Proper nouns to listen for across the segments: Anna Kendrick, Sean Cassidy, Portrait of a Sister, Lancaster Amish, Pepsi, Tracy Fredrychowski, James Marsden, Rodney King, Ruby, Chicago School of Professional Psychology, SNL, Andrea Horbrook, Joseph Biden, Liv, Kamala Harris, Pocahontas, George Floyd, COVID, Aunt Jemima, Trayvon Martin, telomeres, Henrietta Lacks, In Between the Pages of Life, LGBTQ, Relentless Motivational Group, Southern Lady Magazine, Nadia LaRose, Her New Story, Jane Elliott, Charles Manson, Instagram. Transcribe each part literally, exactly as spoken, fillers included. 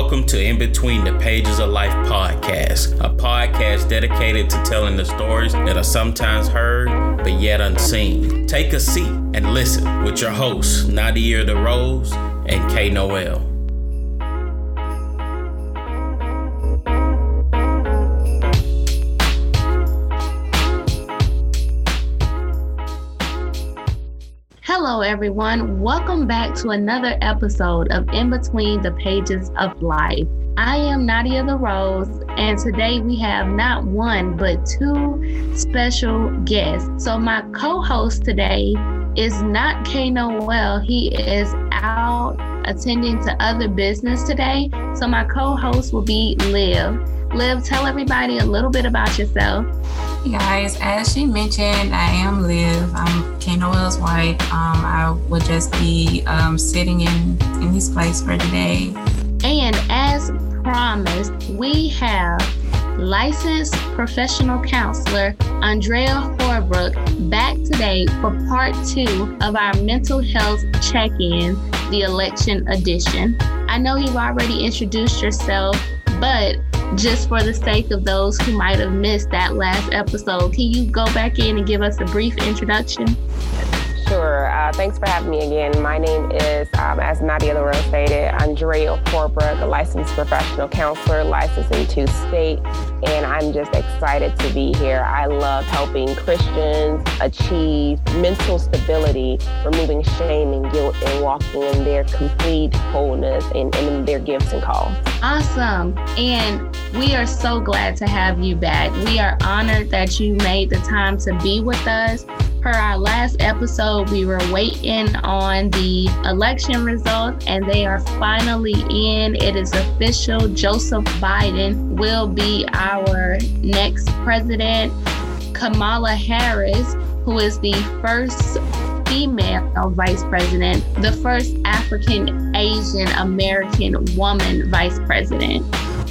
Welcome to In Between the Pages of Life podcast, a podcast dedicated to telling the stories that are sometimes heard but yet unseen. Take a seat and listen with your hosts, Nadia LaRose and K. Noel. Hello, everyone. Welcome back to another episode of In Between the Pages of Life. I am Nadia LaRose, and today we have not one, but two special guests. So my co-host today is not K. Noel. He is out attending to other business today. So my co-host will be Liv. Liv, tell everybody a little bit about yourself. Hey guys, as she mentioned, I am Liv. I'm K. Noel's wife. Um, I will just be um, sitting in, in his place for today. And as promised, we have licensed professional counselor Andrea Horbrook back today for part two of our mental health check-in, the election edition. I know you've already introduced yourself, but just for the sake of those who might have missed that last episode, can you go back in and give us a brief introduction? Sure. Uh, thanks for having me again. My name is, um, as Nadia LaRose stated, Andrea Horbrook, a licensed professional counselor, licensed in two states, and I'm just excited to be here. I love helping Christians achieve mental stability, removing shame and guilt, and walking in their complete wholeness and, and in their gifts and calls. Awesome. And we are so glad to have you back. We are honored that you made the time to be with us. Per our last episode, we were waiting on the election results, and they are finally in. It is official. Joseph Biden will be our next president. Kamala Harris, who is the first female vice president, the first African Asian American woman vice president.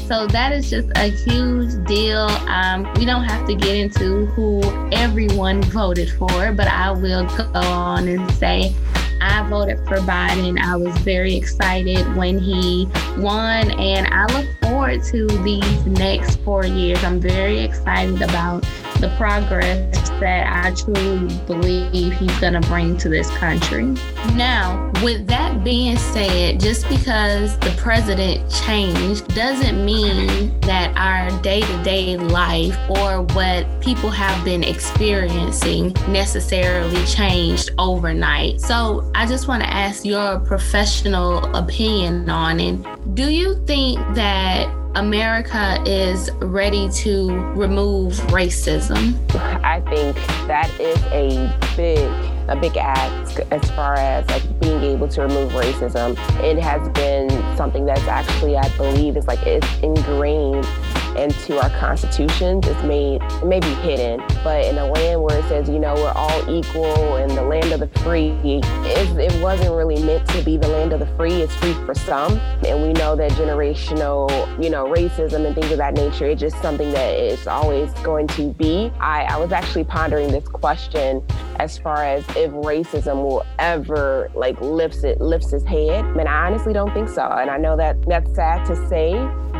So that is just a huge deal. Um, we don't have to get into who everyone voted for, but I will go on and say I voted for Biden. I was very excited when he won, and I look forward to these next four years. I'm very excited about the progress that I truly believe he's gonna bring to this country. Now, with that being said, just because the president changed doesn't mean that our day-to-day life or what people have been experiencing necessarily changed overnight. So I just wanna ask your professional opinion on it. Do you think that America is ready to remove racism? I think that is a big, a big ask as far as like being able to remove racism. It has been something that's actually, I believe, is like it's ingrained into our constitutions. It's made, it may be hidden, but in a land where it says, you know, we're all equal in the land of the free, it, it wasn't really meant to be the land of the free. It's free for some. And we know that generational, you know, racism and things of that nature, it's just something that is always going to be. I, I was actually pondering this question as far as if racism will ever like lifts it, lifts its head. And I honestly don't think so. And I know that that's sad to say,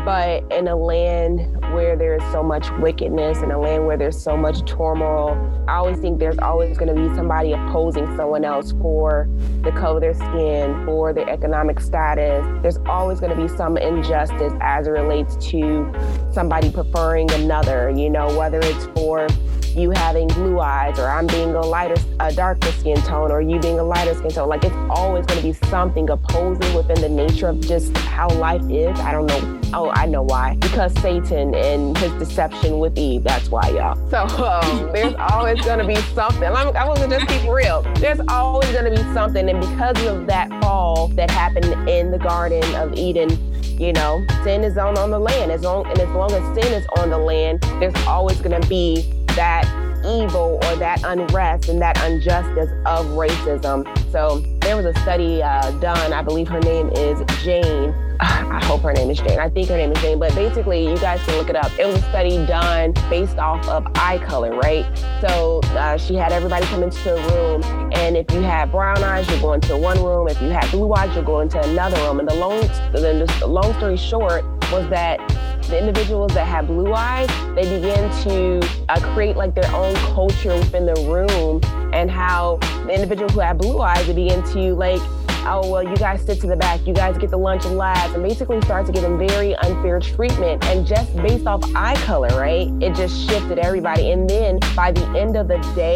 but in a land where there is so much wickedness, in a land where there's so much turmoil, I always think there's always going to be somebody opposing someone else for the color of their skin, for their economic status. There's always going to be some injustice as it relates to somebody preferring another, you know, whether it's for you having blue eyes, or I'm being a lighter, a darker skin tone, or you being a lighter skin tone. Like, it's always going to be something opposing within the nature of just how life is. I don't know. Oh, I know why. Because Satan and his deception with Eve. That's why, y'all. So um, there's always going to be something. I'm, I wasn't just keep real. There's always going to be something. And because of that fall that happened in the Garden of Eden, you know, sin is on, on the land. As long, and as long as sin is on the land, there's always going to be that evil or that unrest and that injustice of racism. So there was a study uh, done, I believe her name is Jane. I hope her name is Jane. I think her name is Jane, but basically you guys can look it up. It was a study done based off of eye color, right? So uh, she had everybody come into a room, and if you had brown eyes, you're going to one room. If you had blue eyes, you're going to another room. And the long, the long story short was that the individuals that had blue eyes, they began to uh, create like their own culture within the room, and how the individual who had blue eyes, they began to like, oh, well, you guys sit to the back, you guys get the lunch and labs, and basically start to give them very unfair treatment. And just based off eye color, right, it just shifted everybody. And then by the end of the day,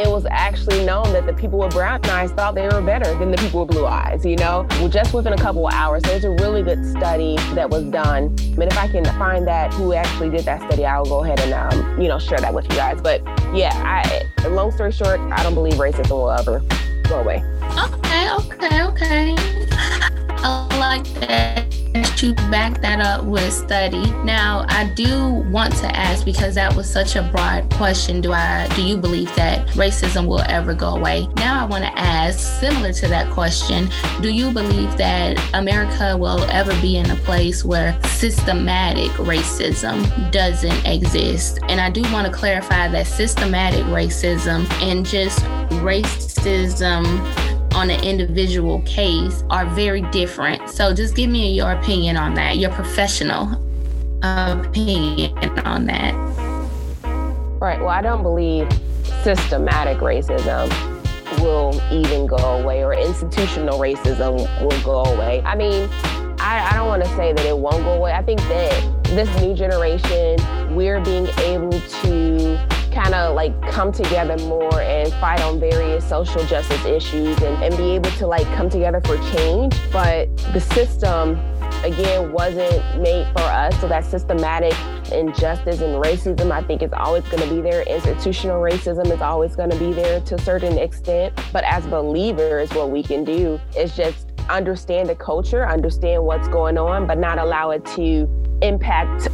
it was actually known that the people with brown eyes thought they were better than the people with blue eyes, you know, well, just within a couple of hours. So it's a really good study that was done. And if I can find that, who actually did that study, I'll go ahead and, um, you know, share that with you guys. But yeah, I, long story short, I don't believe racism will ever go away. Okay, okay, okay. I like that you back that up with study. Now, I do want to ask, because that was such a broad question, do I do you believe that racism will ever go away? Now I want to ask, similar to that question, do you believe that America will ever be in a place where systematic racism doesn't exist? And I do want to clarify that systematic racism and just racism on an individual case are very different. So just give me your opinion on that, your professional opinion on that. Right. Well, I don't believe systematic racism will even go away, or institutional racism will go away. I mean, I, I don't want to say that it won't go away. I think that this new generation, we're being able to kind of like come together more and fight on various social justice issues, and, and be able to like come together for change. But the system, again, wasn't made for us. So that systematic injustice and racism, I think, is always going to be there. Institutional racism is always going to be there to a certain extent. But as believers, what we can do is just understand the culture, understand what's going on, but not allow it to impact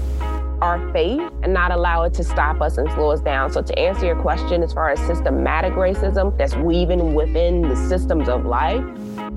our faith, and not allow it to stop us and slow us down. So to answer your question, as far as systematic racism that's weaving within the systems of life,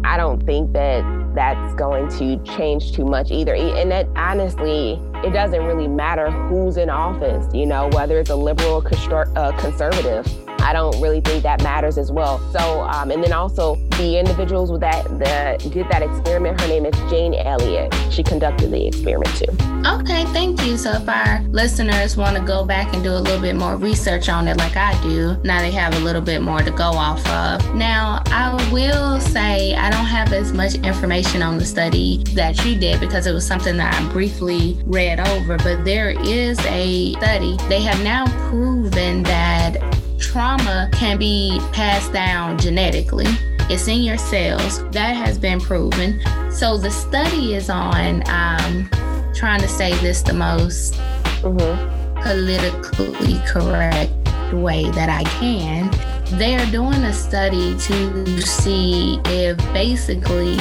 I don't think that that's going to change too much either. And that honestly, it doesn't really matter who's in office, you know, whether it's a liberal or constru- uh, conservative. I don't really think that matters as well. So, um, and then also the individuals with that, that did that experiment, her name is Jane Elliott. She conducted the experiment too. Okay, thank you. So if our listeners want to go back and do a little bit more research on it like I do, now they have a little bit more to go off of. Now, I will say I don't have as much information on the study that you did, because it was something that I briefly read over, but there is a study. They have now proven that trauma can be passed down genetically. It's in your cells. That has been proven. So the study is on, um, trying to say this the most mm-hmm. politically correct way that I can. They're doing a study to see if basically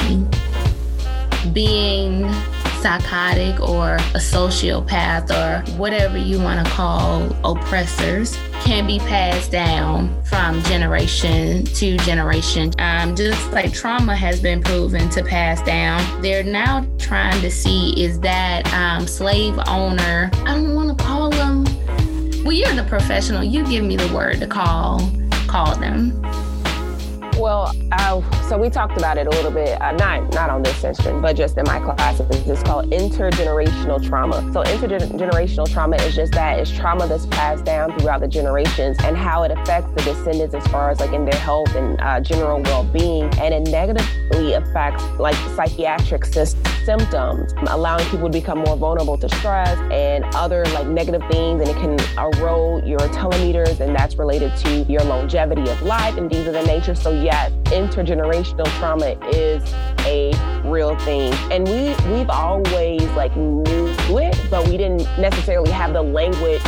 being psychotic or a sociopath or whatever you want to call oppressors can be passed down from generation to generation. Um, just like trauma has been proven to pass down, they're now trying to see is that um, slave owner, I don't want to call them, well, you're the professional, you give me the word to call, call them. Well, uh, so we talked about it a little bit, uh, not not on this session, but just in my classes. It's called intergenerational trauma. So intergenerational trauma is just that. It's trauma that's passed down throughout the generations, and how it affects the descendants as far as like in their health and uh, general well-being. And it negatively affects like psychiatric systems. symptoms, allowing people to become more vulnerable to stress and other like negative things, and it can erode your telomeres, and that's related to your longevity of life and things of that nature. So yes, intergenerational trauma is a real thing, and we we've always like knew it, but we didn't necessarily have the language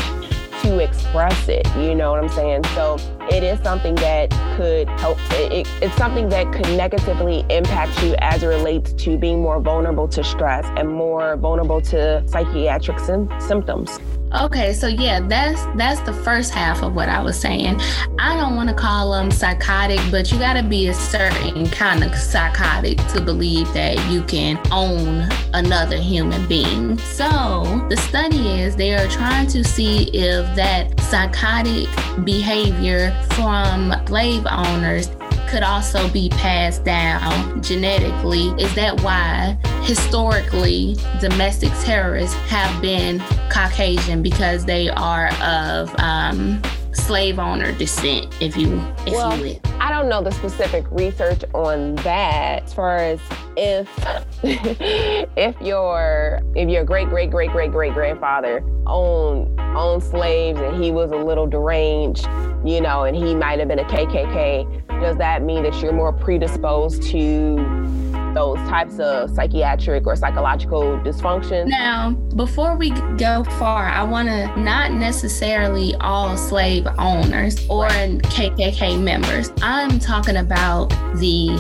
to express it, you know what I'm saying? So it is something that could help, it, it, it's something that could negatively impact you as it relates to being more vulnerable to stress and more vulnerable to psychiatric sim- symptoms. Okay, so yeah, that's that's the first half of what I was saying. I don't want to call them psychotic, but you got to be a certain kind of psychotic to believe that you can own another human being. So the study is they are trying to see if that psychotic behavior from slave owners could also be passed down genetically. Is that why historically domestic terrorists have been Caucasian? Because they are of um, slave owner descent, if you if well, you will. I don't know the specific research on that as far as if if your if your great great great great great grandfather owned owned slaves and he was a little deranged, you know, and he might have been a K K K. Does that mean that you're more predisposed to those types of psychiatric or psychological dysfunction? Now, before we go far, I want to not necessarily all slave owners or K K K members. I'm talking about the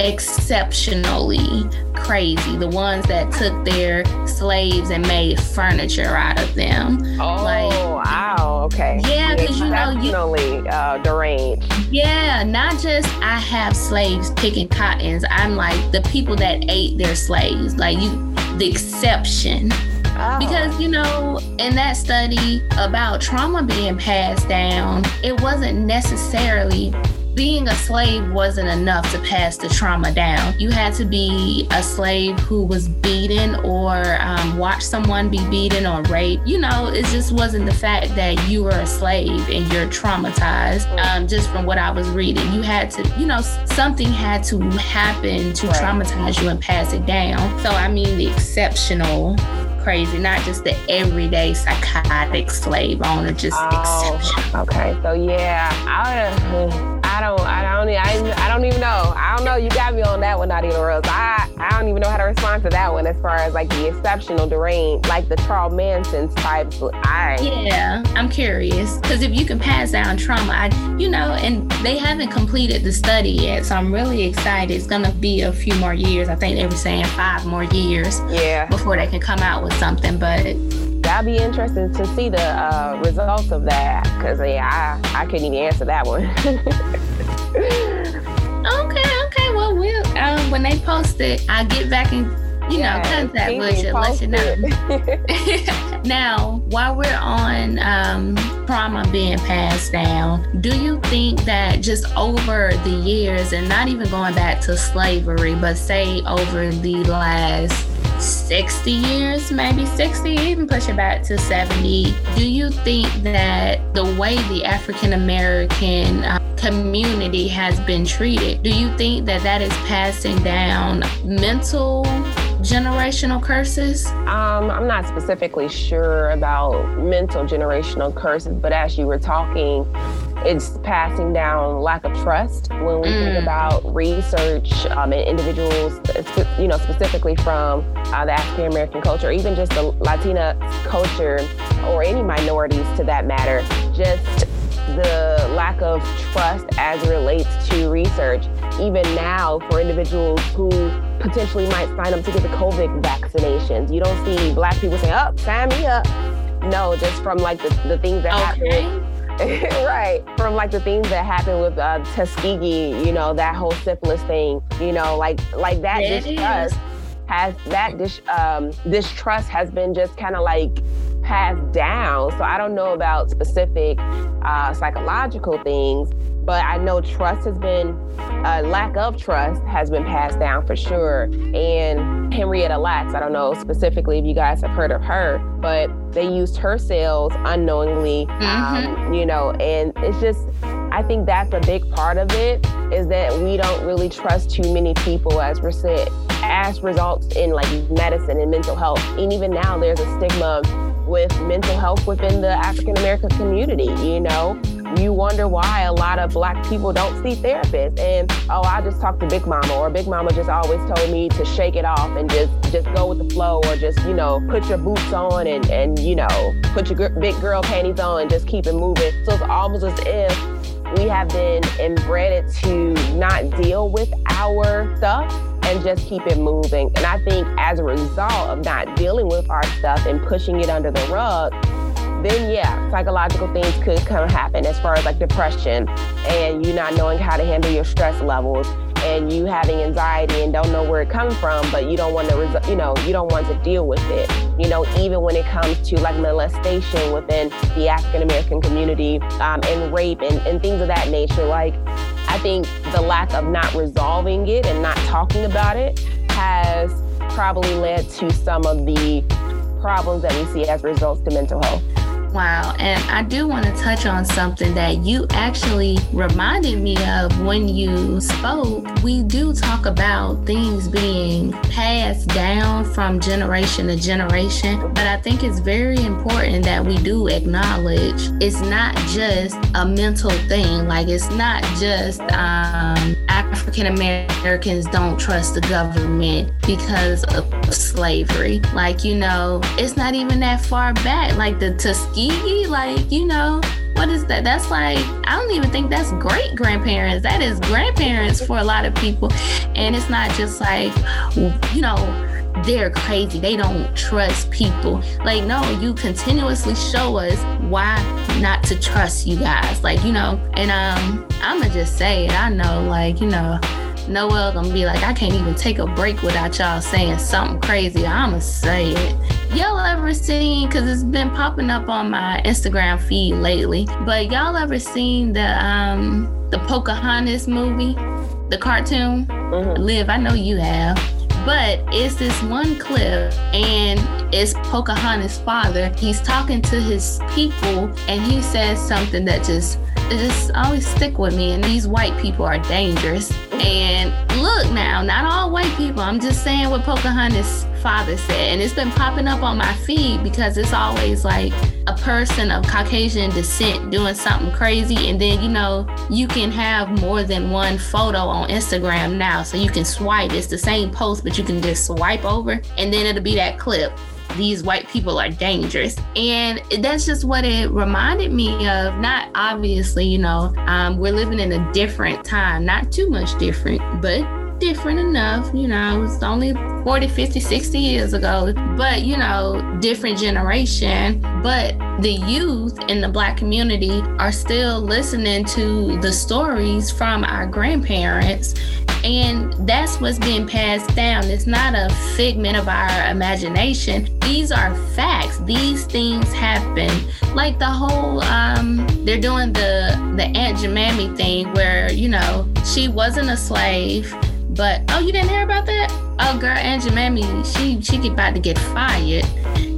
exceptionally crazy, the ones that took their slaves and made furniture out of them. Oh, like, wow, okay. Yeah, because you know, you definitely uh, deranged. Yeah, not just I have slaves picking cottons. I'm like the people that ate their slaves, like you, the exception. Oh. Because, you know, in that study about trauma being passed down, it wasn't necessarily being a slave wasn't enough to pass the trauma down. You had to be a slave who was beaten or um, watched someone be beaten or raped. You know, it just wasn't the fact that you were a slave and you're traumatized. Um, just from what I was reading, you had to, you know, something had to happen to traumatize you and pass it down. So, I mean, the exceptional crazy, not just the everyday psychotic slave owner, just oh, exceptional. Okay, so yeah, I, I don't, I don't, I, I don't even know. I don't know. You got me on that one, Nadia LaRose. I, I don't even know how to respond to that one as far as like the exceptional deranged, like the Charles Manson's type. I yeah, I'm curious because if you can pass down trauma, I, you know, and they haven't completed the study yet, so I'm really excited. It's gonna be a few more years. I think they were saying five more years. Yeah. Before they can come out with something, but that'd be interesting to see the uh, results of that because yeah, I, I couldn't even answer that one. okay, okay. Well, we'll um, when they post it, I'll get back and you yeah, know contact with you, let you know. Now, while we're on um, trauma being passed down, do you think that just over the years, and not even going back to slavery, but say over the last sixty years, maybe sixty, even push it back to seventy. Do you think that the way the African American uh, community has been treated, do you think that that is passing down mental generational curses? Um, I'm not specifically sure about mental generational curses, but as you were talking, it's passing down lack of trust. When we mm. think about research um, and individuals, you know, specifically from uh, the African American culture, even just the Latina culture, or any minorities to that matter, just the lack of trust as it relates to research. Even now, for individuals who potentially might sign up to get the COVID vaccinations, you don't see Black people saying, "Oh, sign me up." No, just from like the, the things that okay. happen. Right. From like the things that happened with uh, Tuskegee, you know, that whole syphilis thing, you know, like like that it distrust is. has that dis, um, distrust has been just kind of like passed down. So I don't know about specific uh, psychological things, but I know trust has been, uh, lack of trust has been passed down for sure. And Henrietta Lacks, I don't know specifically if you guys have heard of her, but they used her cells unknowingly, mm-hmm. um, you know, and it's just, I think that's a big part of it is that we don't really trust too many people as we're sick, as results in like medicine and mental health. And even now there's a stigma with mental health within the African American community, you know? You wonder why a lot of Black people don't see therapists and, oh, I just talked to Big Mama or Big Mama just always told me to shake it off and just, just go with the flow or just, you know, put your boots on and, and you know, put your gr- big girl panties on and just keep it moving. So it's almost as if we have been inbred to not deal with our stuff and just keep it moving. And I think as a result of not dealing with our stuff and pushing it under the rug, then yeah, psychological things could come happen as far as like depression and you not knowing how to handle your stress levels and you having anxiety and don't know where it comes from, but you don't want to, res- you know, you don't want to deal with it. You know, even when it comes to like molestation within the African-American community um, and rape and, and things of that nature, like I think the lack of not resolving it and not talking about it has probably led to some of the problems that we see as results to mental health. Wow. And I do want to touch on something that you actually reminded me of when you spoke. We do talk about things being passed down from generation to generation, but I think it's very important that we do acknowledge it's not just a mental thing. Like, it's not just um, African Americans don't trust the government because of slavery. Like, you know, it's not even that far back. Like the Tuskegee, like, you know, what is that? That's like, I don't even think that's great grandparents. That is grandparents for a lot of people. And it's not just like, you know, they're crazy, they don't trust people. Like, no, you continuously show us why not to trust you guys. Like, you know, and um, I'm going to just say it. I know, like, you know, Noel gonna be like, I can't even take a break without y'all saying something crazy. I'ma say it. Y'all ever seen, because it's been popping up on my Instagram feed lately, but y'all ever seen the um the Pocahontas movie, the cartoon? Mm-hmm. Liv, I know you have. But it's this one clip, and it's Pocahontas' father. He's talking to his people, and he says something that just, it just always stick with me. And these white people are dangerous. And look now, not all white people. I'm just saying what Pocahontas' father said. And it's been popping up on my feed because it's always like a person of Caucasian descent doing something crazy. And then, you know, you can have more than one photo on Instagram now. So you can swipe. It's the same post, but you can just swipe over. And then it'll be that clip. These white people are dangerous. And that's just what it reminded me of. Not obviously, you know, um, we're living in a different time. Not too much different, but different enough. You know, it was only forty, fifty, sixty years ago, but, you know, different generation. But the youth in the Black community are still listening to the stories from our grandparents. And that's what's being passed down. It's not a figment of our imagination. These are facts. These things happen. Like the whole, um, they're doing the, the Aunt Jemima thing where, you know, she wasn't a slave, but, oh, you didn't hear about that? Oh, girl, Aunt Jemima, she, she about to get fired.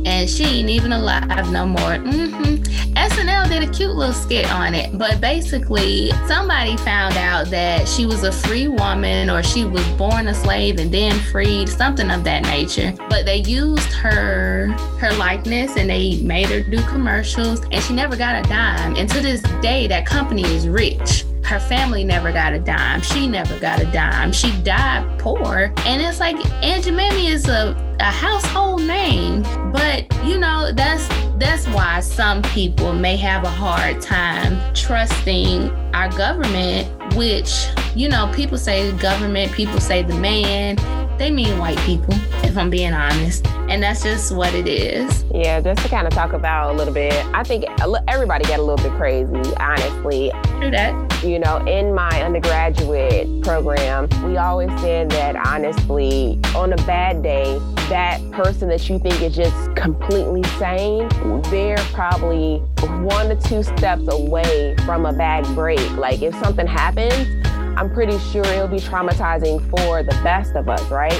And she ain't even alive no more. Mm-hmm. S N L did a cute little skit on it. But basically, somebody found out that she was a free woman, or she was born a slave and then freed, something of that nature. But they used her her likeness, and they made her do commercials, and she never got a dime. And to this day, that company is rich. Her family never got a dime. She never got a dime. She died poor. And it's like, Aunt Jemima is a, a household name. But, you know, that's that's why some people may have a hard time trusting our government, which, you know, people say the government, people say the man. They mean white people, if I'm being honest. And that's just what it is. Yeah, just to kind of talk about a little bit, I think everybody got a little bit crazy, honestly. True that. You know, in my undergraduate program, we always said that, honestly, on a bad day, that person that you think is just completely sane, they're probably one to two steps away from a bad break. Like, if something happens, I'm pretty sure it'll be traumatizing for the best of us, right?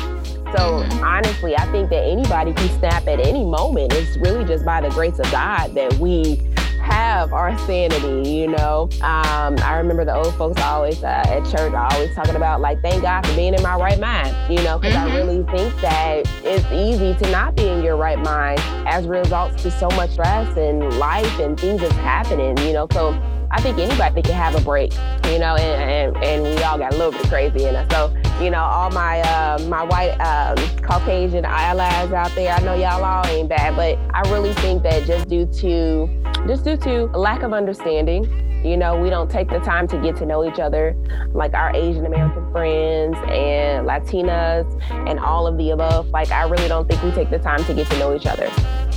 So honestly, I think that anybody can snap at any moment. It's really just by the grace of God that we have our sanity, you know? Um, I remember the old folks always uh, at church are always talking about, like, thank God for being in my right mind, you know, because mm-hmm. I really think that it's easy to not be in your right mind as results to so much stress and life and things that's happening, you know? So I think anybody can have a break, you know, and, and, and we all got a little bit crazy in us. So, you know, all my uh, my white um, Caucasian allies out there, I know y'all all ain't bad, but I really think that just due to just due to lack of understanding, you know, we don't take the time to get to know each other, like our Asian American friends and Latinas and all of the above. Like, I really don't think we take the time to get to know each other.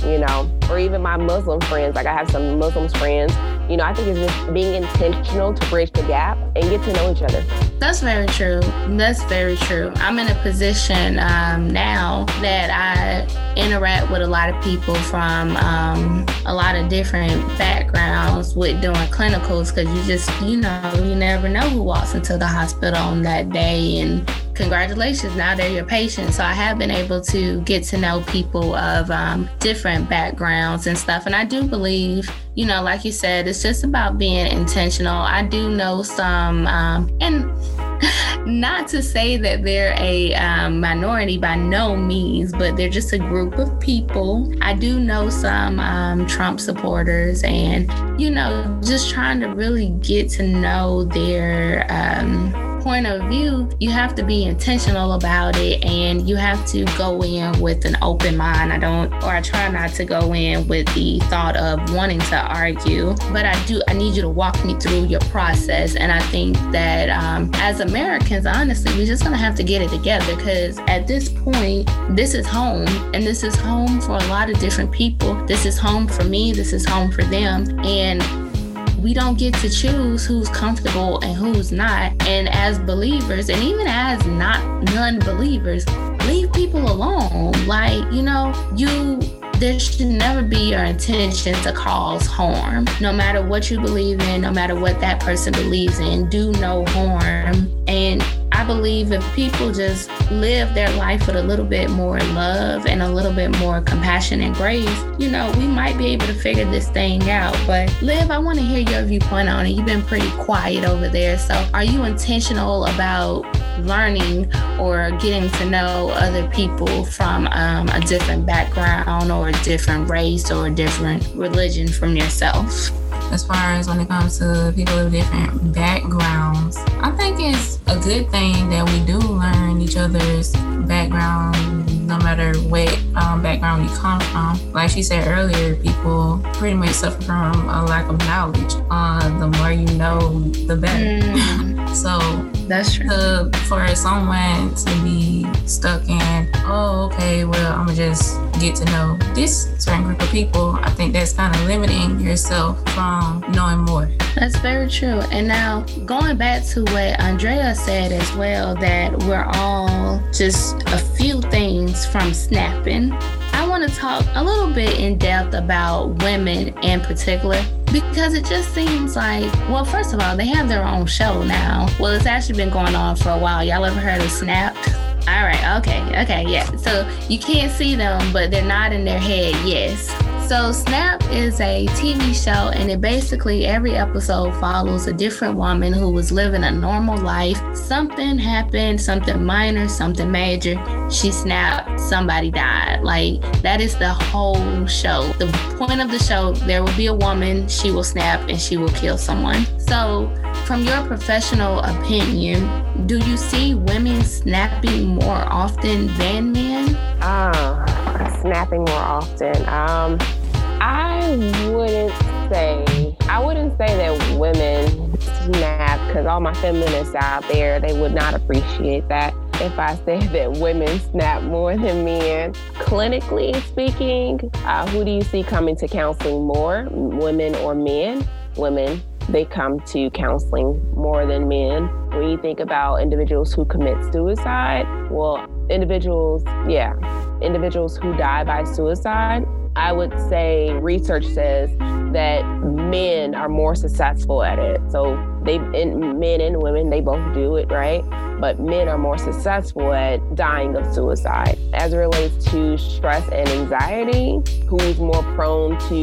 you know, or even my Muslim friends. Like I have some Muslim friends. You know, I think it's just being intentional to bridge the gap and get to know each other. That's very true. That's very true. I'm in a position um, now that I interact with a lot of people from um, a lot of different backgrounds with doing clinicals, because you just, you know, you never know who walks into the hospital on that day. And congratulations, now they're your patient. So I have been able to get to know people of um, different backgrounds and stuff. And I do believe, you know, like you said, it's just about being intentional. I do know some, um, and not to say that they're a um, minority by no means, but they're just a group of people. I do know some um, Trump supporters, and, you know, just trying to really get to know their um point of view. You have to be intentional about it, and you have to go in with an open mind. I don't, or I try not to go in with the thought of wanting to argue, but I do, I need you to walk me through your process. And I think that um, as Americans, honestly, we're just gonna have to get it together, because at this point, this is home, and this is home for a lot of different people. This is home for me, this is home for them. And we don't get to choose who's comfortable and who's not. And as believers, and even as not non-believers, leave people alone. Like, you know, you, there should never be your intention to cause harm. No matter what you believe in, no matter what that person believes in, do no harm. And I believe if people just live their life with a little bit more love and a little bit more compassion and grace, you know, we might be able to figure this thing out. But Liv, I want to hear your viewpoint on it. You've been pretty quiet over there. So are you intentional about learning or getting to know other people from um, a different background or a different race or a different religion from yourself? As far as when it comes to people of different backgrounds, I think it's a good thing that we do learn each other's background, no matter what um, background you come from. Like she said earlier, people pretty much suffer from a lack of knowledge. Uh, the more you know, the better. Mm. So that's true. To, for someone to be stuck in, oh, okay, well, I'm gonna just get to know this certain group of people, I think that's kind of limiting yourself from knowing more. That's very true. And now going back to what Andrea said as well, that we're all just a few things from snapping. I want to talk a little bit in depth about women in particular, because it just seems like, well, first of all, they have their own show now. Well, it's actually been going on for a while. Y'all ever heard of Snapped? All right, okay, okay, yeah. So you can't see them, but they're nodding their head, yes. So Snap is a T V show, and it basically every episode follows a different woman who was living a normal life. Something happened, something minor, something major. She snapped, somebody died. Like, that is the whole show. The point of the show, there will be a woman, she will snap, and she will kill someone. So from your professional opinion, do you see women snapping more often than men? Ah. Uh. Snapping more often. Um, I wouldn't say, I wouldn't say that women snap, because all my feminists out there, they would not appreciate that if I said that women snap more than men. Clinically speaking, uh, who do you see coming to counseling more, women or men? Women. They come to counseling more than men. When you think about individuals who commit suicide, well, individuals, yeah, individuals who die by suicide, I would say research says that men are more successful at it. So they, and men and women, they both do it, right? But men are more successful at dying of suicide. As it relates to stress and anxiety, who's more prone to,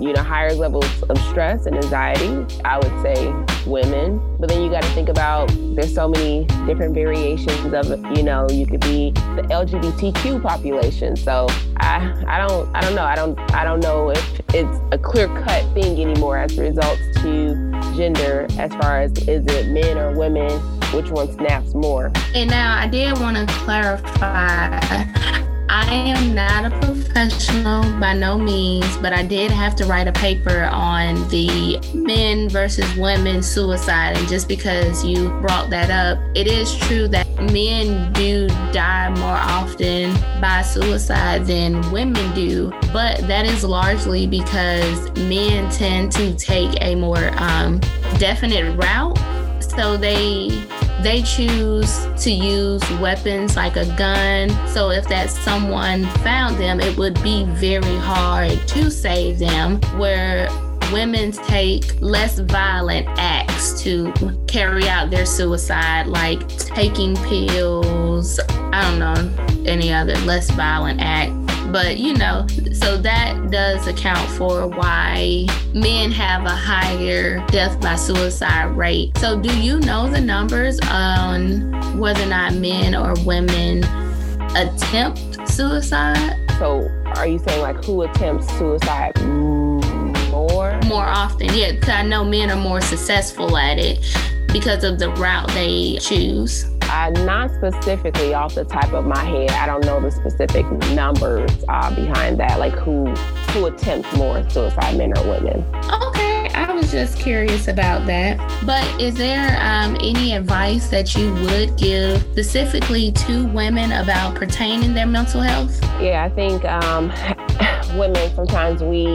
you know, higher levels of stress and anxiety? I would say women. But then you got to think about, there's so many different variations of, you know, you could be the L G B T Q population. So I, I don't, I don't know. I don't, I don't know if it's a clear-cut thing anymore as it results to gender, as far as is it men or women, which one snaps more. And now I did want to clarify, I am not a professional by no means, but I did have to write a paper on the men versus women suicide. And just because you brought that up, it is true that men do die more often by suicide than women do, but that is largely because men tend to take a more um, definite route. So they they choose to use weapons like a gun. So if that someone found them, it would be very hard to save them, where women take less violent acts to carry out their suicide, like taking pills, I don't know, any other less violent act. But, you know, so that does account for why men have a higher death by suicide rate. So do you know the numbers on whether or not men or women attempt suicide? So are you saying like who attempts suicide more? More often, yeah, because I know men are more successful at it because of the route they choose. Uh, not specifically off the top of my head. I don't know the specific numbers uh, behind that, like who who attempts more suicide, men or women. Okay, I was just curious about that. But is there um, any advice that you would give specifically to women about pertaining their mental health? Yeah, I think um, women sometimes we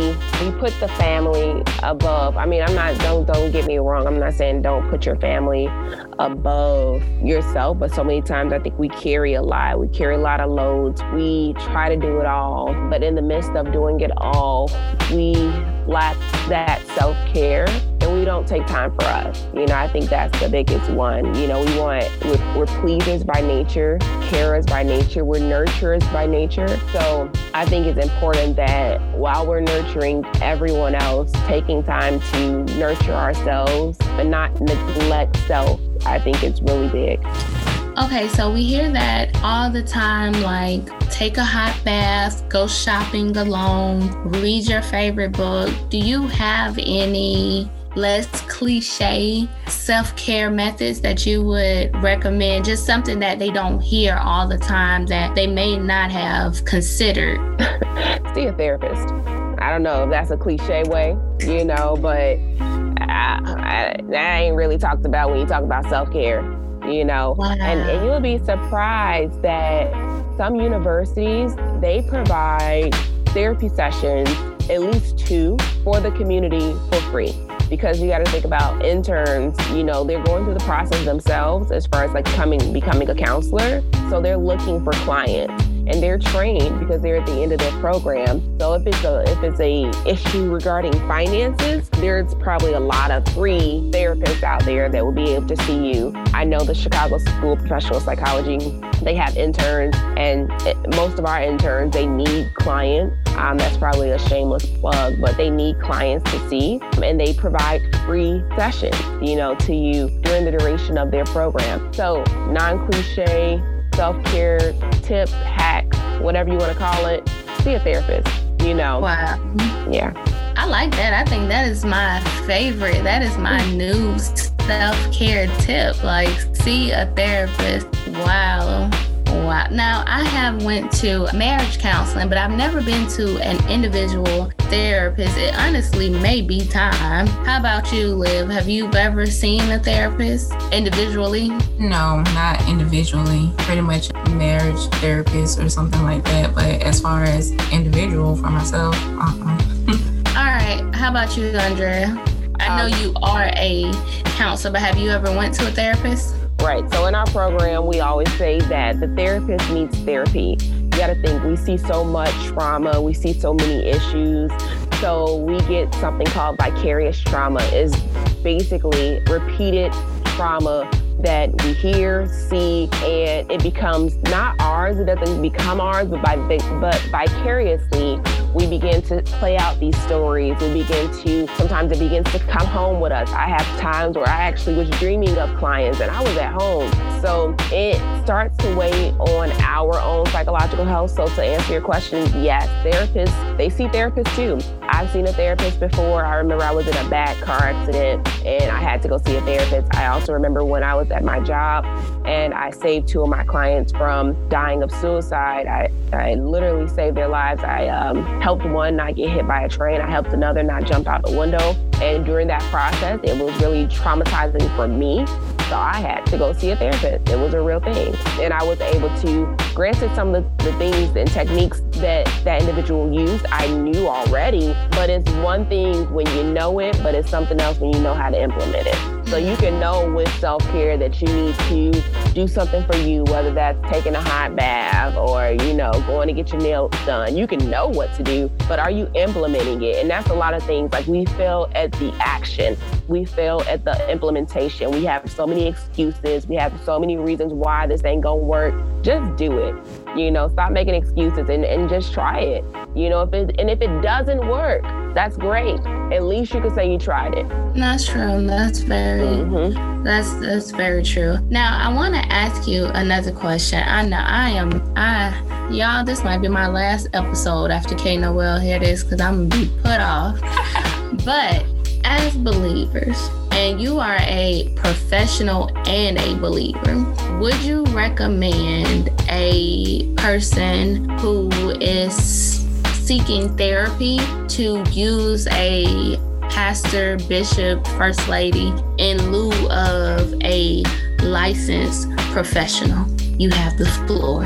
we put the family above. I mean, I'm not don't don't get me wrong. I'm not saying don't put your family above yourself. But so many times I think we carry a lot. We carry a lot of loads. We try to do it all. But in the midst of doing it all, we lack that self-care and we don't take time for us. You know, I think that's the biggest one. You know, we want, we're, we're pleasers by nature, carers by nature, we're nurturers by nature. So I think it's important that while we're nurturing everyone else, taking time to nurture ourselves, but not neglect self, I think it's really big. Okay, so we hear that all the time, like take a hot bath, go shopping alone, read your favorite book. Do you have any less cliche self-care methods that you would recommend? Just something that they don't hear all the time that they may not have considered. See a therapist. I don't know if that's a cliche way, you know, but I, I, that ain't really talked about when you talk about self-care. You know, wow. and, and you'll be surprised that some universities, they provide therapy sessions, at least two, for the community for free. Because you got to think about interns, you know, they're going through the process themselves as far as like coming, becoming a counselor. So they're looking for clients. And they're trained because they're at the end of their program. So if it's a if it's a issue regarding finances, there's probably a lot of free therapists out there that will be able to see you. I know the Chicago School of Professional Psychology, they have interns, and it, most of our interns, they need clients. Um, that's probably a shameless plug, but they need clients to see, and they provide free sessions, you know, to you during the duration of their program. So non-cliche self-care tip, hack, whatever you want to call it, see a therapist, you know. Wow. Yeah. I like that. I think that is my favorite. That is my new self-care tip. Like, see a therapist. Wow. Wow. Now, I have went to marriage counseling, but I've never been to an individual therapist. It honestly may be time. How about you, Liv? Have you ever seen a therapist individually? No, not individually. Pretty much marriage therapist or something like that. But as far as individual for myself, uh-uh. All right. How about you, Andrea? I um, know you are a counselor, but have you ever went to a therapist? Right. So in our program, we always say that the therapist needs therapy. You got to think, we see so much trauma. We see so many issues. So we get something called vicarious trauma. It's basically repeated trauma that we hear, see, and it becomes not ours. It doesn't become ours, but, by, but vicariously, we begin to play out these stories. We begin to, sometimes it begins to come home with us. I have times where I actually was dreaming of clients and I was at home. So it starts to weigh on our own psychological health. So to answer your question, yes, therapists, they see therapists too. I've seen a therapist before. I remember I was in a bad car accident and I had to go see a therapist. I also remember when I was at my job and I saved two of my clients from dying of suicide. I, I literally saved their lives. I um, helped one not get hit by a train. I helped another not jump out the window. And during that process, it was really traumatizing for me. So I had to go see a therapist. It was a real thing. And I was able to, granted some of the, the things and techniques that that individual used, I knew already, but it's one thing when you know it, but it's something else when you know how to implement it. So you can know with self-care that you need to do something for you, whether that's taking a hot bath or, you know, going to get your nails done. You can know what to do, but are you implementing it? And that's a lot of things. Like, we fail at the action. We fail at the implementation. We have so many excuses. We have so many reasons why this ain't gonna work. Just do it. You know, stop making excuses and, and just try it. You know, if it, and if it doesn't work, that's great. At least you can say you tried it. That's true. That's very, mm-hmm. that's that's very true. Now, I want to ask you another question. I know I am, I, y'all, this might be my last episode after K. Noel hear this, because I'm going to be put off. But as believers, and you are a professional and a believer, would you recommend a person who is seeking therapy to use a pastor, bishop, first lady in lieu of a licensed professional? You have the floor.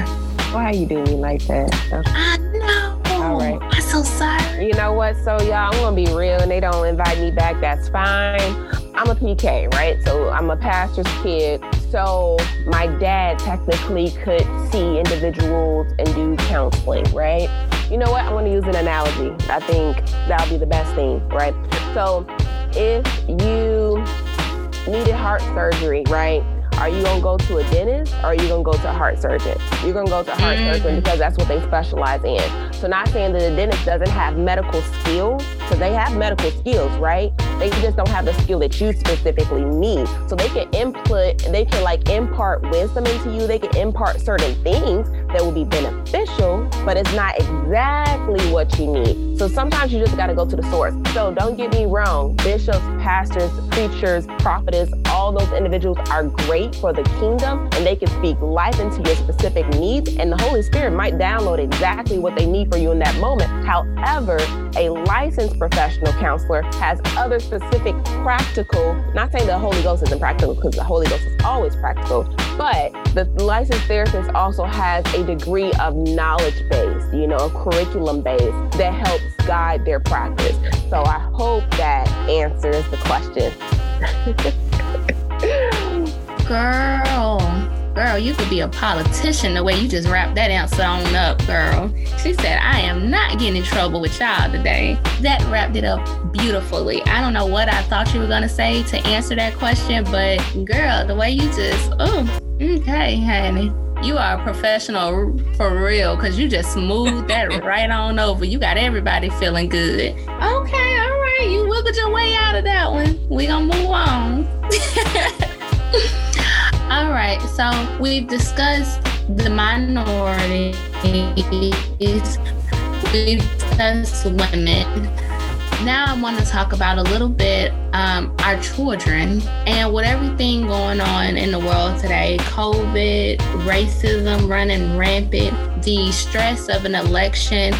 Why are you doing me like that? Okay. I know. All right. I'm so sorry. You know what? So y'all, I'm gonna be real, and they don't invite me back. That's fine. I'm a P K, right? So I'm a pastor's kid. So my dad technically could see individuals and do counseling, right? You know what? I want to use an analogy. I think that'll be the best thing, right? So if you needed heart surgery, right? Are you going to go to a dentist or are you going to go to a heart surgeon? You're going to go to a heart mm-hmm. surgeon because that's what they specialize in. So not saying that a dentist doesn't have medical skills, because they have medical skills, right? They just don't have the skill that you specifically need. So they can input, they can like impart wisdom into you. They can impart certain things that will be beneficial, but it's not exactly what you need. So sometimes you just got to go to the source. So don't get me wrong. Bishops, pastors, preachers, prophets, all those individuals are great for the kingdom, and they can speak life into your specific needs, and the Holy Spirit might download exactly what they need for you in that moment. However, a licensed professional counselor has other specific practical, not saying the Holy Ghost isn't practical, because the Holy Ghost is always practical, but the licensed therapist also has a degree of knowledge base, you know, a curriculum base that helps guide their practice. So I hope that answers the question. Girl, girl, you could be a politician the way you just wrapped that answer on up, girl. She said, I am not getting in trouble with y'all today. That wrapped it up beautifully. I don't know what I thought you were going to say to answer that question, but girl, the way you just, oh, okay, honey. You are a professional for real, because you just smoothed that right on over. You got everybody feeling good. Okay, all right. You wiggled your way out of that one. We're going to move on. All right, so we've discussed the minorities, we've discussed women. Now I want to talk about a little bit um, our children, and with everything going on in the world today, COVID, racism running rampant, the stress of an election,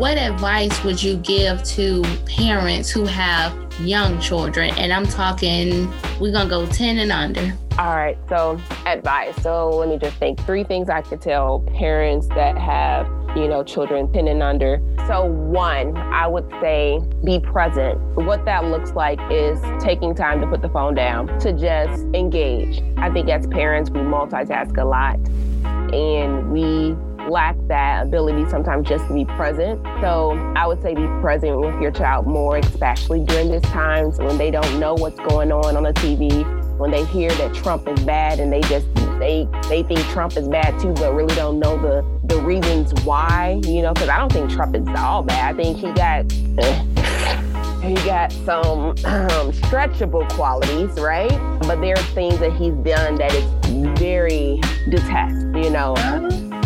what advice would you give to parents who have young children? And I'm talking, we're going to go ten and under. All right. So advice. So let me just think. Three things I could tell parents that have, you know, children ten and under. So one, I would say be present. What that looks like is taking time to put the phone down, to just engage. I think as parents, we multitask a lot and we lack that ability sometimes just to be present. So I would say be present with your child more, especially during these times when they don't know what's going on on the T V, when they hear that Trump is bad and they just, they they think Trump is bad too, but really don't know the, the reasons why, you know, because I don't think Trump is all bad. I think he got, he got some um, stretchable qualities, right? But there are things that he's done that it's very detached, you know.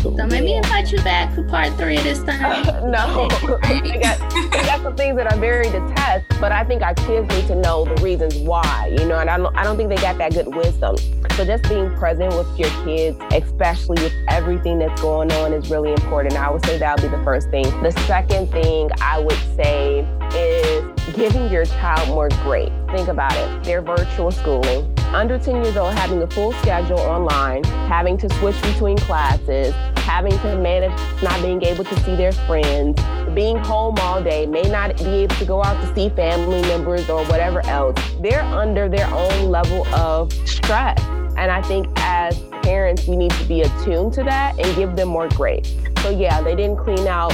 So maybe invite you back for part three of this time. Uh, no, I got I got some things that are very detached, but I think our kids need to know the reasons why, you know, and I don't, I don't think they got that good wisdom. So just being present with your kids, especially with everything that's going on, is really important. I would say that would be the first thing. The second thing I would say is giving your child more grace. Think about it. They're virtual schooling. Under ten years old, having a full schedule online, having to switch between classes, having to manage not being able to see their friends, being home all day, may not be able to go out to see family members or whatever else. They're under their own level of stress. And I think as parents, we need to be attuned to that and give them more grace. So yeah, they didn't clean out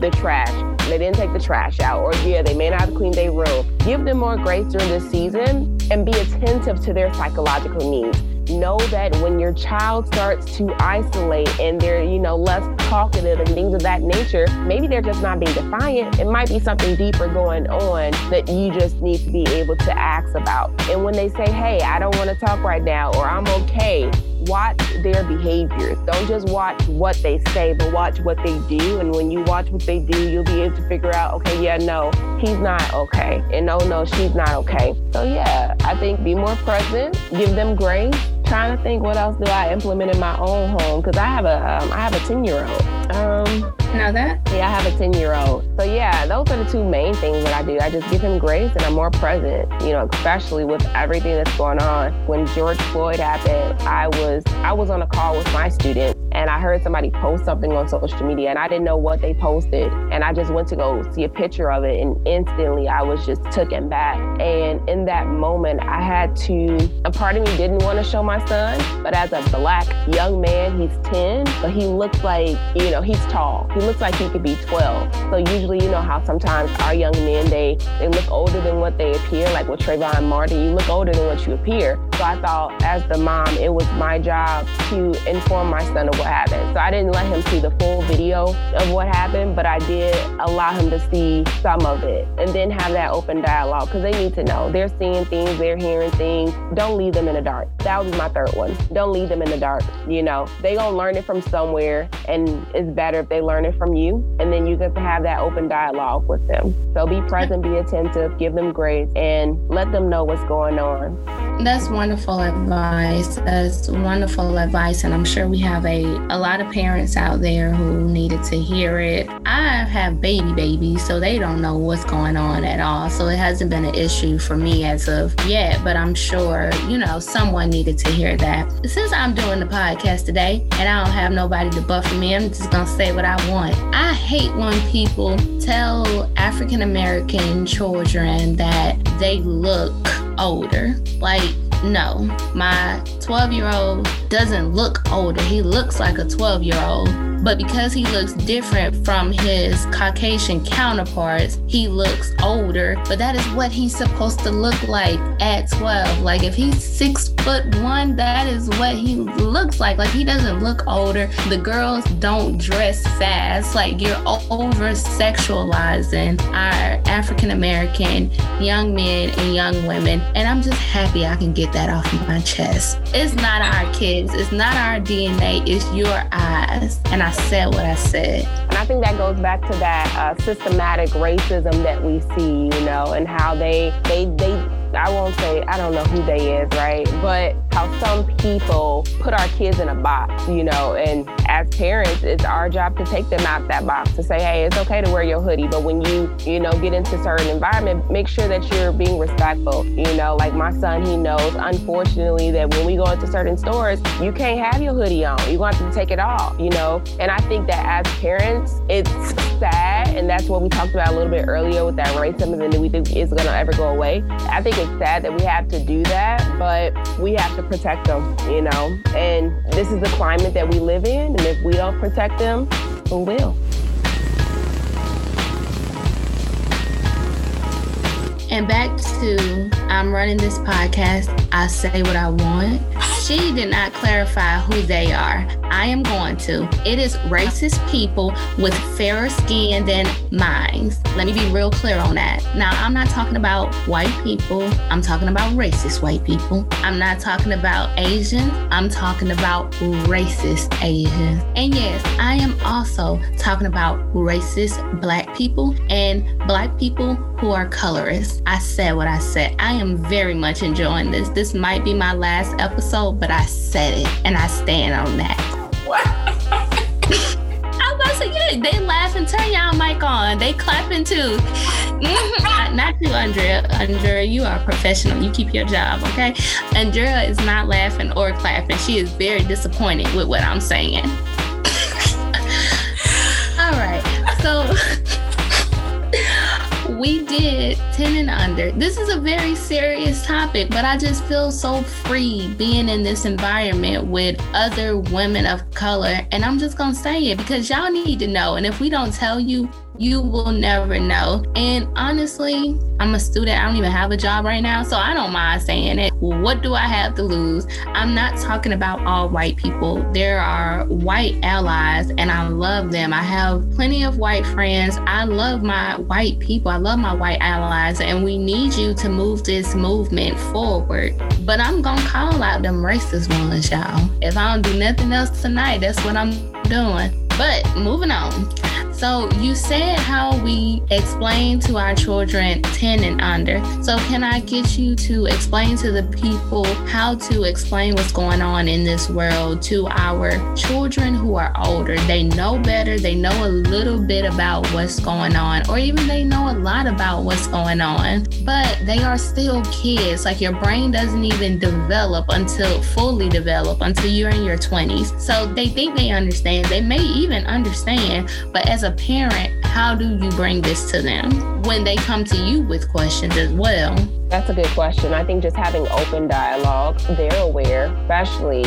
the trash. They didn't take the trash out. Or yeah, they may not have cleaned their room. Give them more grace during this season and be attentive to their psychological needs. Know that when your child starts to isolate and they're, you know, less talkative and things of that nature, maybe they're just not being defiant. It might be something deeper going on that you just need to be able to ask about. And when they say, hey, I don't want to talk right now, or I'm okay, watch their behaviors. Don't just watch what they say, but watch what they do. And when you watch what they do, you'll be able to figure out, okay, yeah, no, he's not okay. And oh, no, she's not okay. So yeah, I think be more present, give them grace. Trying to think, what else do I implement in my own home? Because I have a, um, I have a ten-year-old. Um, know that? Yeah, I have a ten-year-old. So yeah, those are the two main things that I do. I just give him grace and I'm more present, you know, especially with everything that's going on. When George Floyd happened, I was, I was on a call with my student and I heard somebody post something on social media and I didn't know what they posted. And I just went to go see a picture of it and instantly I was just taken back. And in that moment, I had to, a part of me didn't want to show my son, but as a black young man, he's ten, but he looks like, you know, he's tall. He looks like he could be twelve. So usually, you know how sometimes our young men, they, they look older than what they appear, like with Trayvon Martin, you look older than what you appear. So I thought as the mom, it was my job to inform my son of what happened. So I didn't let him see the full video of what happened, but I did allow him to see some of it and then have that open dialogue because they need to know. They're seeing things, they're hearing things. Don't leave them in the dark. That would be my third one. Don't leave them in the dark. You know, they gonna learn it from somewhere, and it's better if they learn it from you. And then you get to have that open dialogue with them. So be present, be attentive, give them grace, and let them know what's going on. That's wonderful advice. That's wonderful advice. And I'm sure we have a, a lot of parents out there who needed to hear it. I have baby babies, so they don't know what's going on at all. So it hasn't been an issue for me as of yet, but I'm sure, you know, someone needed to hear that. Since I'm doing the podcast today and I don't have nobody to buffer me, I'm just going to say what I want. I hate when people tell African American children that they look older. Like, no, my twelve-year-old doesn't look older. He looks like a twelve-year-old, but because he looks different from his Caucasian counterparts, he looks older, but that is what he's supposed to look like at twelve. Like, if he's six foot one, that is what he looks like. Like, he doesn't look older. The girls don't dress fast. Like, you're over-sexualizing our African-American young men and young women, and I'm just happy I can get that off my chest. It's not our kids. It's not our D N A. It's your eyes. And I said what I said. And I think that goes back to that uh, systematic racism that we see, you know, and how they, they, they, I won't say, I don't know who they is, right? But how some people put our kids in a box, you know, and as parents, it's our job to take them out that box, to say, hey, it's okay to wear your hoodie, but when you, you know, get into certain environment, make sure that you're being respectful. You know, like my son, he knows, unfortunately, that when we go into certain stores, you can't have your hoodie on. You're going to have to take it off, you know? And I think that as parents, it's sad, and that's what we talked about a little bit earlier with that racism, and we think it's going to ever go away. I think it's sad that we have to do that, but we have to protect them, you know? And this is the climate that we live in, and if we don't protect them, who will? And back to, I'm running this podcast, I say what I want. She did not clarify who they are. I am going to. It is racist people with fairer skin than mine. Let me be real clear on that. Now, I'm not talking about white people. I'm talking about racist white people. I'm not talking about Asians. I'm talking about racist Asians. And yes, I am also talking about racist Black people and Black people who are colorist. I said what I said. I am very much enjoying this. This might be my last episode, but I said it and I stand on that. Wow. I was about to say, yeah, they laugh and turn y'all mic on. They clapping too. not, not you, Andrea. Andrea, you are a professional. You keep your job, okay? Andrea is not laughing or clapping. She is very disappointed with what I'm saying. All right. So... We did ten and under. This is a very serious topic, but I just feel so free being in this environment with other women of color. And I'm just going to say it because y'all need to know. And if we don't tell you, you will never know. And honestly, I'm a student. I don't even have a job right now, so I don't mind saying it. What do I have to lose? I'm not talking about all white people. There are white allies, and I love them. I have plenty of white friends. I love my white people. I love my white allies, and we need you to move this movement forward. But I'm going to call out them racist ones, y'all. If I don't do nothing else tonight, that's what I'm doing. But moving on. So you said how we explain to our children ten and under. So can I get you to explain to the people how to explain what's going on in this world to our children who are older? They know better. They know a little bit about what's going on, or even they know a lot about what's going on, but they are still kids. Like your brain doesn't even develop until fully develop until you're in your twenties. So they think they understand. They may even understand, but as a parent, how do you bring this to them when they come to you with questions as well? That's a good question. I think just having open dialogue, they're aware, especially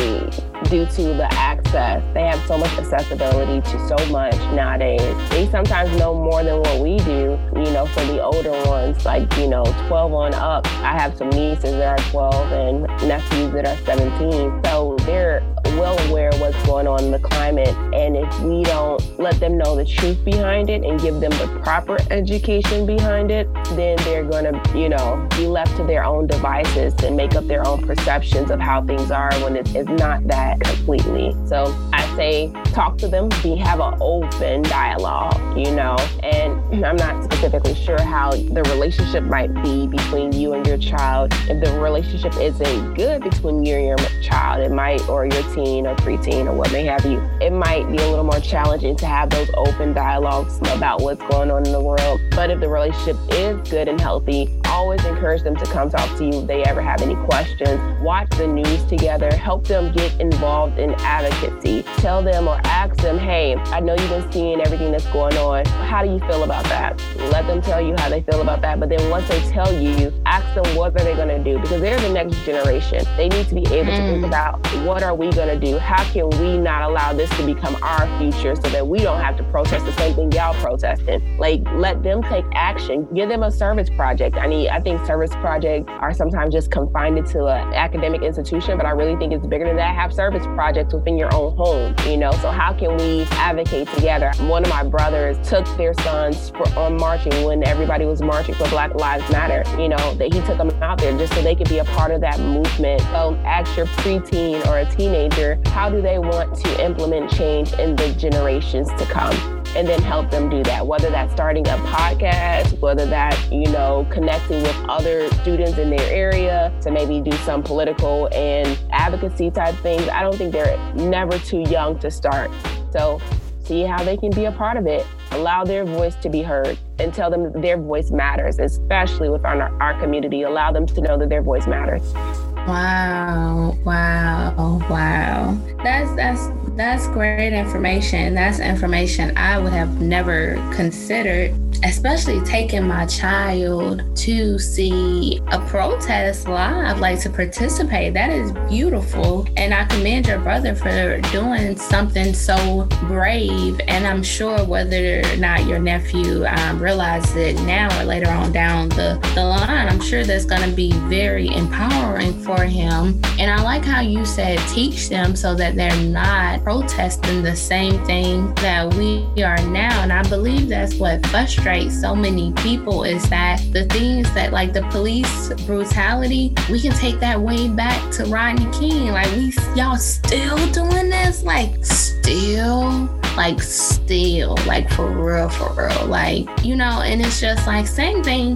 due to the access. They have so much accessibility to so much nowadays. They sometimes know more than what we do, you know, for the older ones, like, you know, twelve on up. I have some nieces that are twelve and nephews that are seventeen. So they're well aware of what's going on in the climate. And if we don't let them know the truth behind it and give them the proper education behind it, then they're going to, you know, be left to their own devices and make up their own perceptions of how things are when it's, it's not that completely. So I say talk to them, be have an open dialogue, you know, and I'm not specifically sure how the relationship might be between you and your child. If the relationship isn't good between you and your child, it might, or your teen or preteen or what may have you, it might be a little more challenging to have those open dialogues about what's going on in the world. But if the relationship is good and healthy, always encourage them to come talk to you if they ever have any questions. Watch the news together. Help them get involved in advocacy. Tell them or ask them, hey, I know you've been seeing everything that's going on. How do you feel about that? Let them tell you how they feel about that. But then once they tell you, ask them what are they going to do? Because they're the next generation. They need to be able to think about what are we going to do? How can we not allow this to become our future so that we don't have to protest the same thing y'all protesting? Like, let them take action. Give them a service project. I need, I think service projects are sometimes just confined to an academic institution, but I really think it's bigger than that. Have service projects within your own home, you know? So how can we advocate together? One of my brothers took their sons for, on marching when everybody was marching for Black Lives Matter, you know, that he took them out there just so they could be a part of that movement. So ask your preteen or a teenager, how do they want to implement change in the generations to come? And then help them do that, whether that's starting a podcast, whether that's, you know, connecting with other students in their area to maybe do some political and advocacy type things. I don't think they're never too young to start. So see how they can be a part of it. Allow their voice to be heard and tell them that their voice matters, especially within our, our community. Allow them to know that their voice matters. Wow, wow, wow. That's that's that's great information. That's information I would have never considered, especially taking my child to see a protest live, like to participate. That is beautiful. And I commend your brother for doing something so brave. And I'm sure whether or not your nephew um, realizes it now or later on down the, the line, I'm sure that's going to be very empowering for for him. And I like how you said teach them so that they're not protesting the same thing that we are now. And I believe that's what frustrates so many people, is that the things that, like the police brutality, we can take that way back to Rodney King. Like, we y'all still doing this? Like, still? Like, still, like, for real, for real. Like, you know, and it's just like, same thing.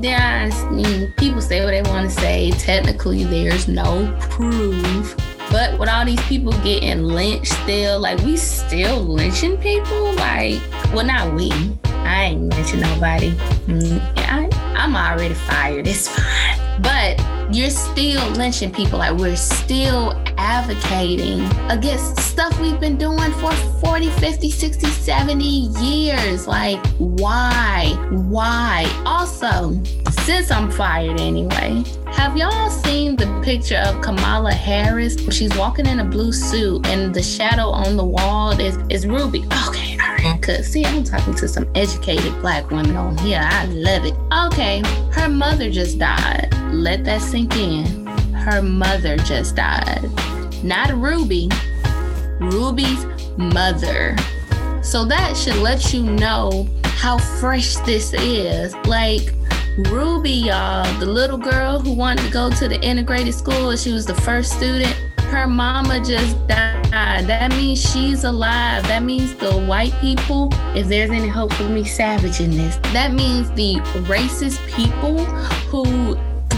There's, I mean, people say what they want to say. Technically, there's no proof. But with all these people getting lynched still, like, we still lynching people? Like, well, not we. I ain't lynching nobody. I, I'm already fired. It's fine. But you're still lynching people. Like, we're still advocating against stuff we've been doing for forty, fifty, sixty, seventy years. Like, why? Why? Also, since I'm fired anyway, have y'all seen the picture of Kamala Harris? She's walking in a blue suit and the shadow on the wall is, is Ruby. Okay, all right, cause see, I'm talking to some educated black women on here. I love it. Okay, her mother just died. Let that sink in. Her mother just died. Not Ruby, Ruby's mother. So that should let you know how fresh this is. Like, Ruby, y'all, the little girl who wanted to go to the integrated school and she was the first student, her mama just died. That means she's alive. That means the white people, if there's any hope for me savaging this, that means the racist people who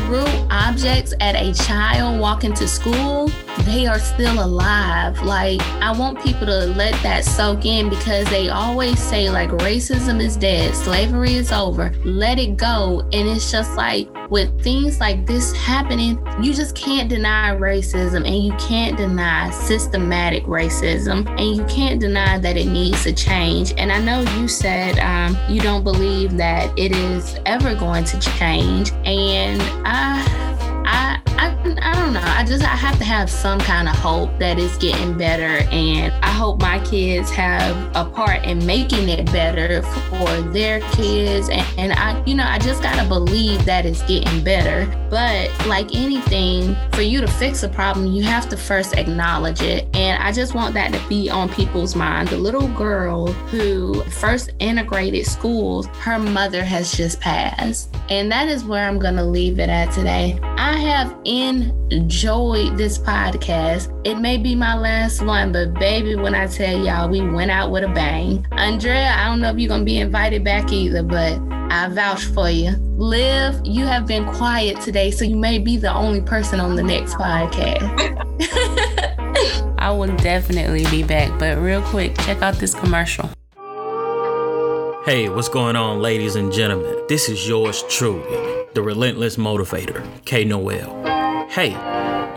threw objects at a child walking to school, they are still alive. Like, I want people to let that soak in, because they always say, like, racism is dead, slavery is over, let it go. And it's just like, with things like this happening, you just can't deny racism, and you can't deny systematic racism, and you can't deny that it needs to change. And I know you said um, you don't believe that it is ever going to change, and I... I, I I don't know. I just I have to have some kind of hope that it's getting better, and I hope my kids have a part in making it better for their kids. And, and I, you know, I just gotta believe that it's getting better. But like anything, for you to fix a problem, you have to first acknowledge it. And I just want that to be on people's mind. The little girl who first integrated schools, her mother has just passed, and that is where I'm gonna leave it at today. I I have enjoyed this podcast. It may be my last one, but baby, when I tell y'all, we went out with a bang. Andrea, I don't know if you're going to be invited back either, but I vouch for you. Liv, you have been quiet today, so you may be the only person on the next podcast. I will definitely be back, but real quick, check out this commercial. Hey, what's going on, ladies and gentlemen? This is yours truly, the Relentless Motivator, K. Noel. Hey,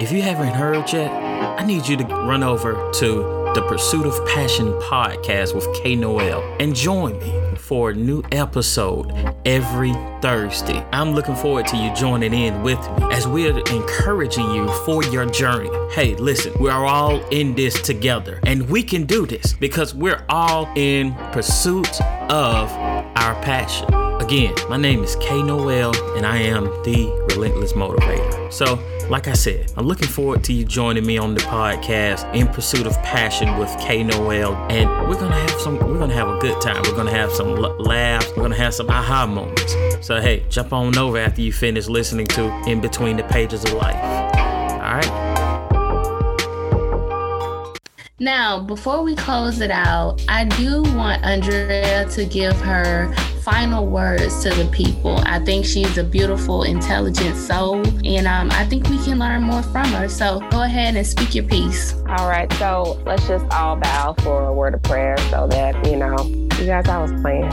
if you haven't heard yet, I need you to run over to the Pursuit of Passion podcast with K. Noel and join me for a new episode every Thursday. I'm looking forward to you joining in with me as we're encouraging you for your journey. Hey, listen, we are all in this together, and we can do this because we're all in pursuit of our passion. Again, my name is K. Noel, and I am the Relentless Motivator. So, like I said, I'm looking forward to you joining me on the podcast In Pursuit of Passion with K. Noel, and we're gonna have some. We're gonna have a good time. We're gonna have some laughs. We're gonna have some aha moments. So hey, jump on over after you finish listening to In Between the Pages of Life. All right. Now, before we close it out, I do want Andrea to give her final words to the people. I think she's a beautiful, intelligent soul, and um, I think we can learn more from her. So go ahead and speak your piece. All right, so let's just all bow for a word of prayer so that, you know, you guys, I was playing.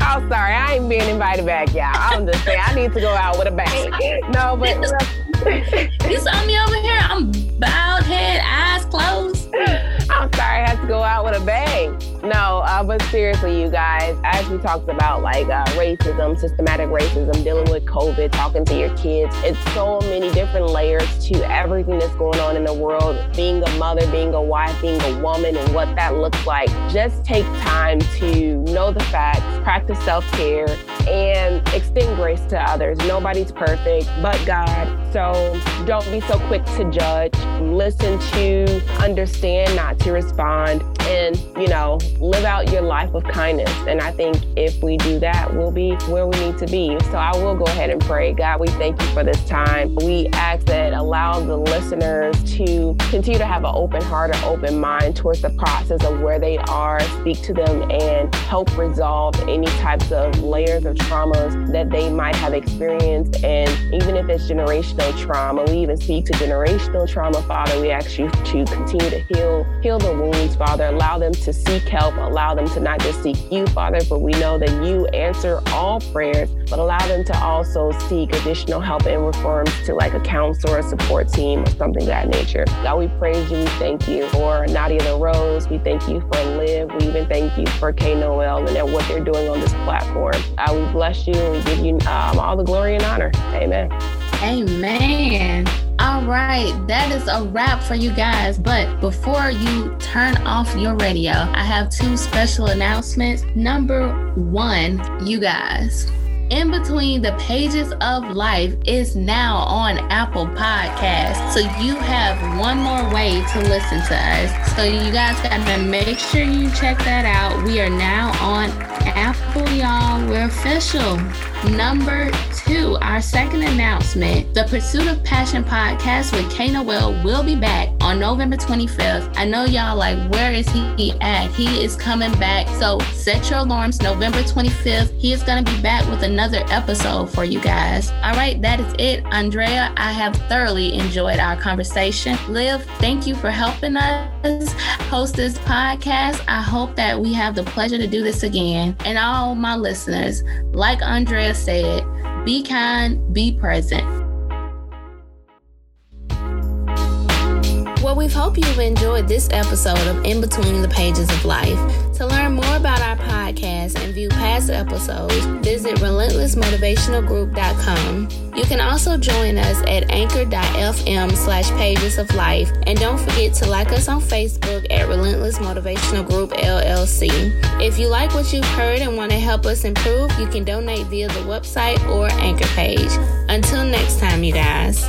I'm sorry, I ain't being invited back, y'all. I'm just saying, I need to go out with a bang. No, but you saw me over here. I'm bald head, eyes closed. I'm sorry, I had to go out with a bang. bang. No, uh, but seriously, you guys, as we talked about, like uh, racism, systematic racism, dealing with COVID, talking to your kids, it's so many different layers to everything that's going on in the world. Being a mother, being a wife, being a woman, and what that looks like. Just take time to know the facts, practice self-care, and extend grace to others. Nobody's perfect but God. So don't be so quick to judge. Listen to understand, not to respond. And, you know, live out your life of kindness. And I think if we do that, we'll be where we need to be. So I will go ahead and pray. God, we thank you for this time. We ask that allow the listeners to continue to have an open heart, an open mind towards the process of where they are, speak to them and help resolve any types of layers of traumas that they might have experienced. And even if it's generational trauma, we even speak to generational trauma, Father. We ask you to continue to heal, heal the wounds, Father. Allow them to seek help. Allow them to not just seek you, Father, but we know that you answer all prayers, but allow them to also seek additional help and reforms to like a counselor, a support team, or something of that nature. God, we praise you. We thank you for Nadia LaRose. We thank you for Liv. We even thank you for K. Noel and what they're doing on this platform. Uh, we bless you and we give you um, all the glory and honor. Amen. Amen. All right, that is a wrap for you guys. But before you turn off your radio, I have two special announcements. Number one, you guys, In Between the Pages of Life is now on Apple Podcasts. So you have one more way to listen to us. So you guys gotta make sure you check that out. We are now on Apple, y'all. We're official. Number two, our second announcement, the Pursuit of Passion podcast with K. Noel will be back on November twenty-fifth. I know y'all like, where is he at? He is coming back. So set your alarms, November twenty-fifth. He is going to be back with another episode for you guys. All right, that is it. Andrea, I have thoroughly enjoyed our conversation. Liv, thank you for helping us host this podcast. I hope that we have the pleasure to do this again. And all my listeners, like Andrea said, be kind, be present. Well, we hope you've enjoyed this episode of In Between the Pages of Life. To learn more about our podcast and view past episodes, visit relentless motivational group dot com. You can also join us at anchor dot f m slash pages of life. And don't forget to like us on Facebook at Relentless Motivational Group, L L C. If you like what you've heard and want to help us improve, you can donate via the website or anchor page. Until next time, you guys.